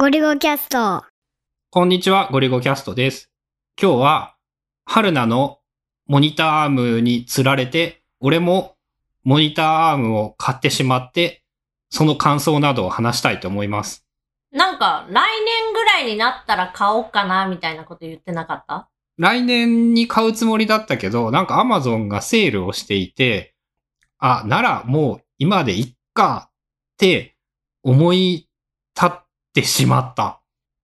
ゴリゴキャスト。こんにちは、ゴリゴキャストです。今日は、春菜のモニターアームに釣られて、俺もモニターアームを買ってしまって、その感想などを話したいと思います。なんか、来年ぐらいになったら買おうかな、みたいなこと言ってなかった？来年に買うつもりだったけど、なんか Amazon がセールをしていて、あ、ならもう今でいっかって思い立って、しまった。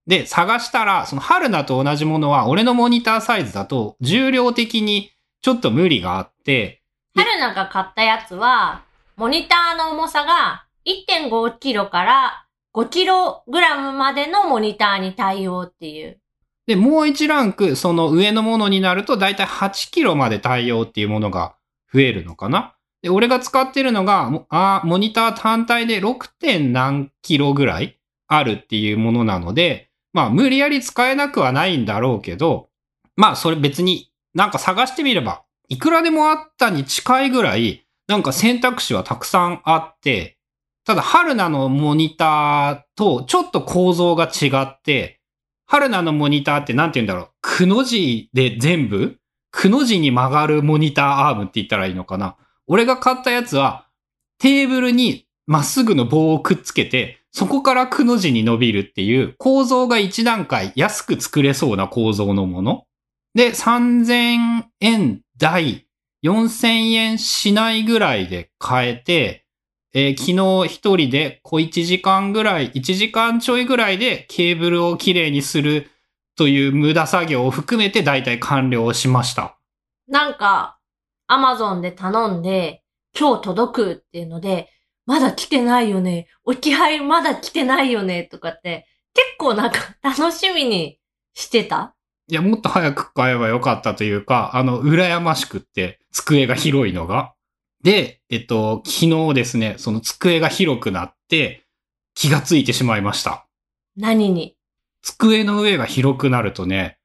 で、探したら、その春菜と同じものは、俺のモニターサイズだと、重量的にちょっと無理があって。春菜が買ったやつは、モニターの重さが 1.5 キロから5キログラムまでのモニターに対応っていう。で、もう一ランク、その上のものになると、だいたい8キロまで対応っていうものが増えるのかな。で、俺が使ってるのが、モニター単体で 6. 何キロぐらいあるっていうものなので、まあ無理やり使えなくはないんだろうけど、まあそれ別になんか探してみればいくらでもあったに近いぐらいなんか選択肢はたくさんあって、ただ春菜のモニターとちょっと構造が違って、春菜のモニターってなんて言うんだろう、くの字で全部くの字に曲がるモニターアームって言ったらいいのかな。俺が買ったやつはテーブルにまっすぐの棒をくっつけて、そこからくの字に伸びるっていう構造が一段階安く作れそうな構造のもの。で、3000円台、4000円しないぐらいで買えて、昨日一人で1時間ちょいぐらいでケーブルをきれいにするという無駄作業を含めてだいたい完了しました。なんか、Amazon で頼んで、今日届くっていうので、まだ来てないよね。置き配まだ来てないよね。とかって、結構なんか楽しみにしてた？いや、もっと早く買えばよかったというか、羨ましくって、机が広いのが。で、昨日ですね、その机が広くなって、気がついてしまいました。何に？机の上が広くなるとね、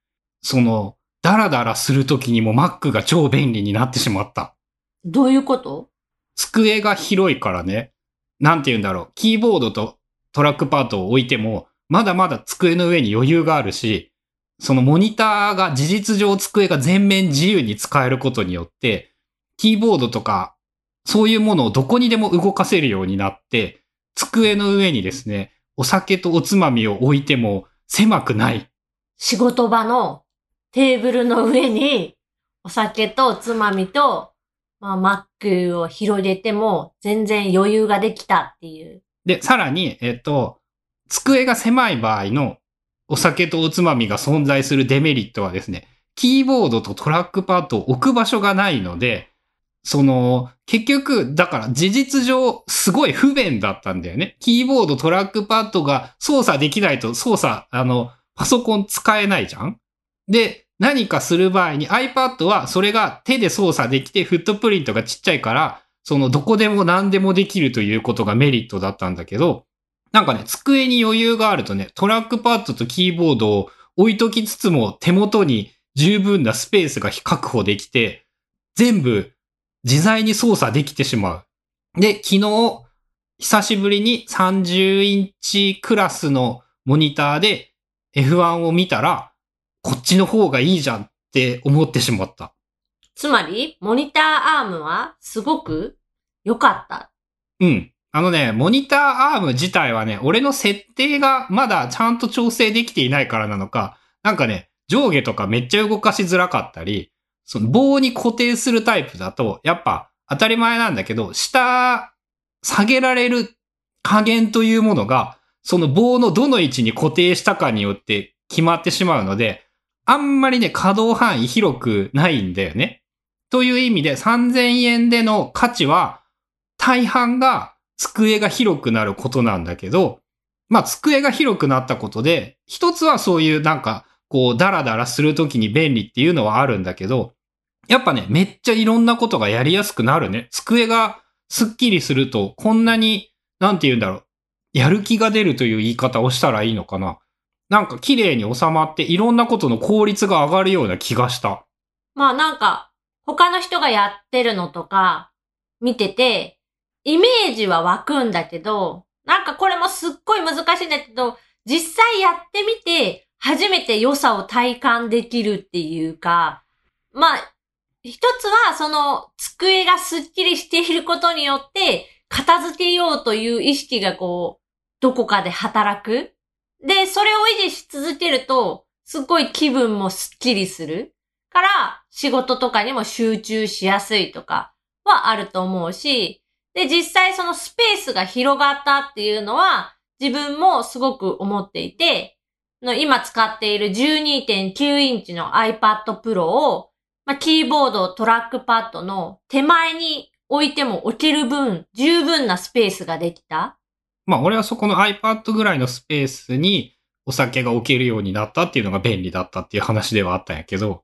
ダラダラするときにも Mac が超便利になってしまった。どういうこと？机が広いからね、なんて言うんだろう、キーボードとトラックパッドを置いても、まだまだ机の上に余裕があるし、そのモニターが事実上机が全面自由に使えることによって、キーボードとか、そういうものをどこにでも動かせるようになって、机の上にですね、お酒とおつまみを置いても狭くない。仕事場のテーブルの上に、お酒とおつまみと、まあ、Mac を広げても全然余裕ができたっていう。で、さらに、机が狭い場合のお酒とおつまみが存在するデメリットはですね、キーボードとトラックパッドを置く場所がないので、結局、だから事実上すごい不便だったんだよね。キーボード、トラックパッドが操作できないとパソコン使えないじゃん？で、何かする場合に iPad はそれが手で操作できてフットプリントがちっちゃいから、どこでも何でもできるということがメリットだったんだけど、なんかね、机に余裕があるとね、トラックパッドとキーボードを置いときつつも手元に十分なスペースが確保できて、全部自在に操作できてしまう。で、昨日、久しぶりに30インチクラスのモニターで F1 を見たら、こっちの方がいいじゃんって思ってしまった。つまり、モニターアームはすごく良かった。うん。モニターアーム自体はね、俺の設定がまだちゃんと調整できていないからなのか、なんかね、上下とかめっちゃ動かしづらかったり、棒に固定するタイプだと、やっぱ当たり前なんだけど、下下げられる加減というものが、その棒のどの位置に固定したかによって決まってしまうので、あんまりね、可動範囲広くないんだよね。という意味で3000円での価値は大半が机が広くなることなんだけど、まあ机が広くなったことで、一つはそういうなんかダラダラするときに便利っていうのはあるんだけど、やっぱね、めっちゃいろんなことがやりやすくなるね。机がスッキリするとこんなに、なんて言うんだろう、やる気が出るという言い方をしたらいいのかな。なんか綺麗に収まっていろんなことの効率が上がるような気がした。まあなんか他の人がやってるのとか見ててイメージは湧くんだけど、なんかこれもすっごい難しいんだけど、実際やってみて、初めて良さを体感できるっていうか、まあ、一つはその机がスッキリしていることによって、片付けようという意識がこう、どこかで働く。で、それを維持し続けると、すっごい気分もスッキリするから、仕事とかにも集中しやすいとかはあると思うし、で、実際そのスペースが広がったっていうのは、自分もすごく思っていて、今使っている 12.9 インチの iPad Pro を、キーボード、トラックパッドの手前に置いても置ける分、十分なスペースができた。まあ、俺はそこの iPad ぐらいのスペースにお酒が置けるようになったっていうのが便利だったっていう話ではあったんやけど。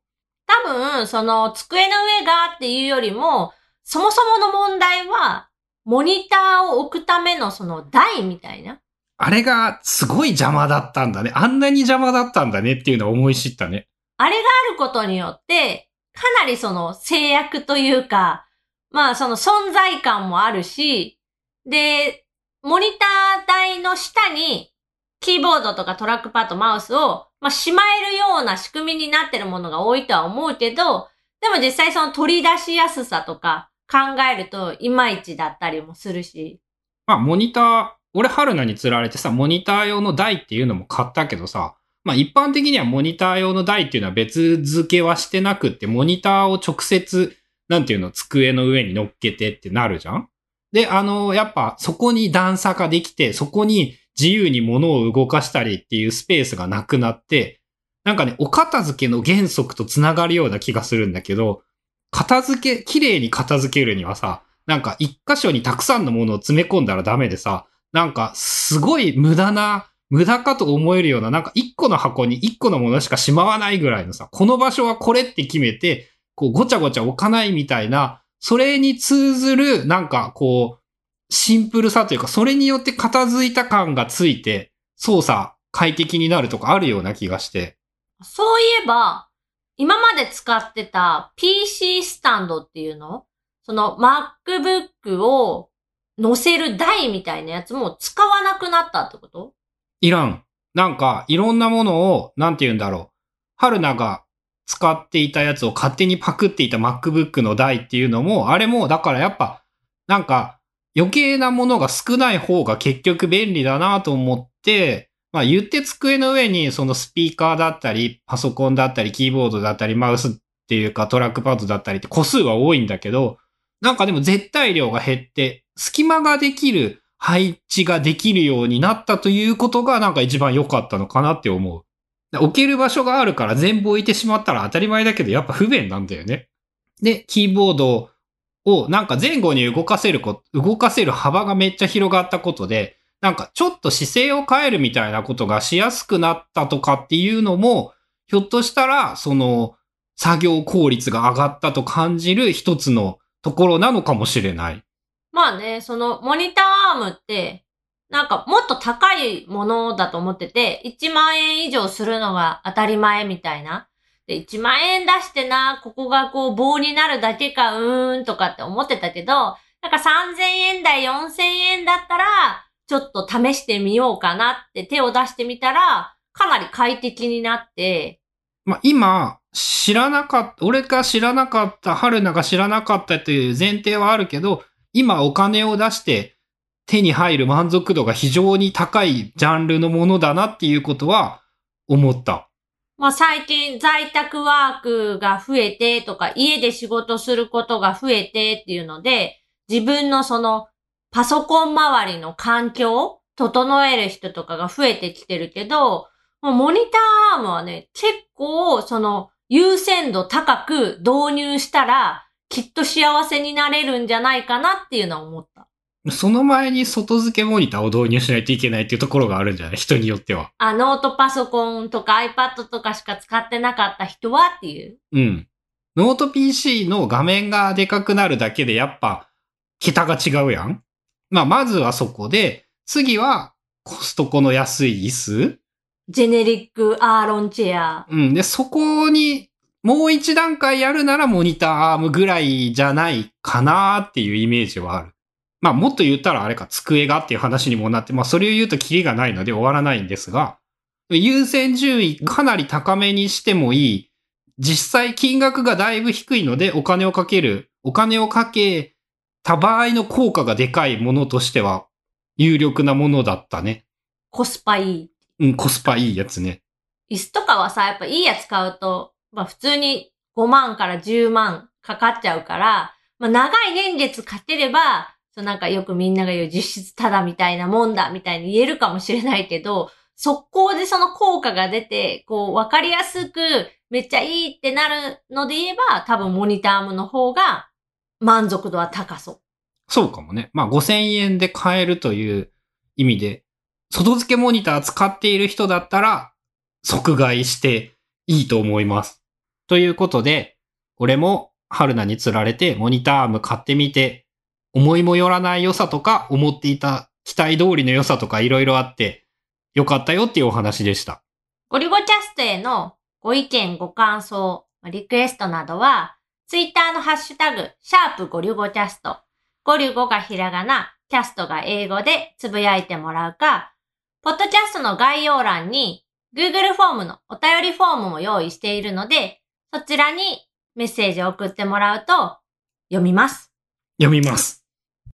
多分、その机の上がっていうよりも、そもそもの問題は、モニターを置くためのその台みたいな。あれがすごい邪魔だったんだね。あんなに邪魔だったんだねっていうのを思い知ったね。あれがあることによって、かなりその制約というか、まあその存在感もあるし、で、モニター台の下にキーボードとかトラックパッド、マウスを、しまえるような仕組みになってるものが多いとは思うけど、でも実際その取り出しやすさとか考えるといまいちだったりもするし。まあモニター、俺春菜に釣られてさ、モニター用の台っていうのも買ったけどさ、まあ一般的にはモニター用の台っていうのは別付けはしてなくって、モニターを直接、なんていうの、机の上に乗っけてってなるじゃん？で、やっぱそこに段差ができて、そこに自由に物を動かしたりっていうスペースがなくなって、なんかね、お片付けの原則とつながるような気がするんだけど、綺麗に片付けるにはさ、なんか一箇所にたくさんのものを詰め込んだらダメでさ、なんかすごい無駄かと思えるような、なんか一個の箱に一個のものしかしまわないぐらいのさ、この場所はこれって決めて、こうごちゃごちゃ置かないみたいな、それに通ずる、なんかこう、シンプルさというか、それによって片付いた感がついて、操作快適になるとかあるような気がして。そういえば、今まで使ってた PC スタンドっていうの？その MacBook を、乗せる台みたいなやつも使わなくなったってこと？いらん。なんか、いろんなものを、なんて言うんだろう。春菜が使っていたやつを勝手にパクっていた MacBook の台っていうのも、あれも、だからやっぱ、なんか、余計なものが少ない方が結局便利だなと思って、まあ言って机の上にそのスピーカーだったり、パソコンだったり、キーボードだったり、マウスっていうかトラックパッドだったりって個数は多いんだけど、なんかでも絶対量が減って、隙間ができる配置ができるようになったということがなんか一番良かったのかなって思う。置ける場所があるから全部置いてしまったら当たり前だけどやっぱ不便なんだよね。で、キーボードをなんか前後に動かせる幅がめっちゃ広がったことで、なんかちょっと姿勢を変えるみたいなことがしやすくなったとかっていうのも、ひょっとしたらその作業効率が上がったと感じる一つのところなのかもしれない。まあね、そのモニターアームって、なんかもっと高いものだと思ってて、1万円以上するのが当たり前みたいな。で、1万円出してな、ここがこう棒になるだけか、とかって思ってたけど、なんか3000円台、4000円だったら、ちょっと試してみようかなって手を出してみたら、かなり快適になって。まあ今、俺が知らなかった、春菜が知らなかったという前提はあるけど、今お金を出して手に入る満足度が非常に高いジャンルのものだなっていうことは思った。まあ最近在宅ワークが増えてとか家で仕事することが増えてっていうので自分のそのパソコン周りの環境を整える人とかが増えてきてるけど、モニターアームはね結構その優先度高く導入したらきっと幸せになれるんじゃないかなっていうのは思った。その前に外付けモニターを導入しないといけないっていうところがあるんじゃない？人によっては。ノートパソコンとか iPad とかしか使ってなかった人はっていう。うん。ノート PC の画面がでかくなるだけでやっぱ桁が違うやん。まあまずはそこで、次はコストコの安い椅子。ジェネリックアーロンチェア。うん。で、そこに、もう一段階やるならモニターアームぐらいじゃないかなーっていうイメージはある。まあもっと言ったらあれか、机がっていう話にもなって、まあそれを言うとキリがないので終わらないんですが、優先順位かなり高めにしてもいい。実際金額がだいぶ低いのでお金をかけた場合の効果がでかいものとしては有力なものだったね。コスパいい。うん、コスパいいやつね。椅子とかはさ、やっぱいいやつ買うと、まあ普通に5万から10万かかっちゃうから、まあ長い年月買ってれば、なんかよくみんなが言う実質ただみたいなもんだみたいに言えるかもしれないけど、速攻でその効果が出て、こうわかりやすくめっちゃいいってなるので言えば、多分モニターの方が満足度は高そう。そうかもね。まあ5000円で買えるという意味で、外付けモニター使っている人だったら即買いしていいと思います。ということで、俺も春菜に釣られてモニターアーム買ってみて、思いもよらない良さとか、思っていた期待通りの良さとかいろいろあって良かったよっていうお話でした。ゴリゴキャストへのご意見、ご感想、リクエストなどは、ツイッターのハッシュタグ、#ゴリゴキャスト、ゴリゴがひらがな、キャストが英語でつぶやいてもらうか、ポッドキャストの概要欄に Google フォームのお便りフォームも用意しているので、そちらにメッセージを送ってもらうと読みます。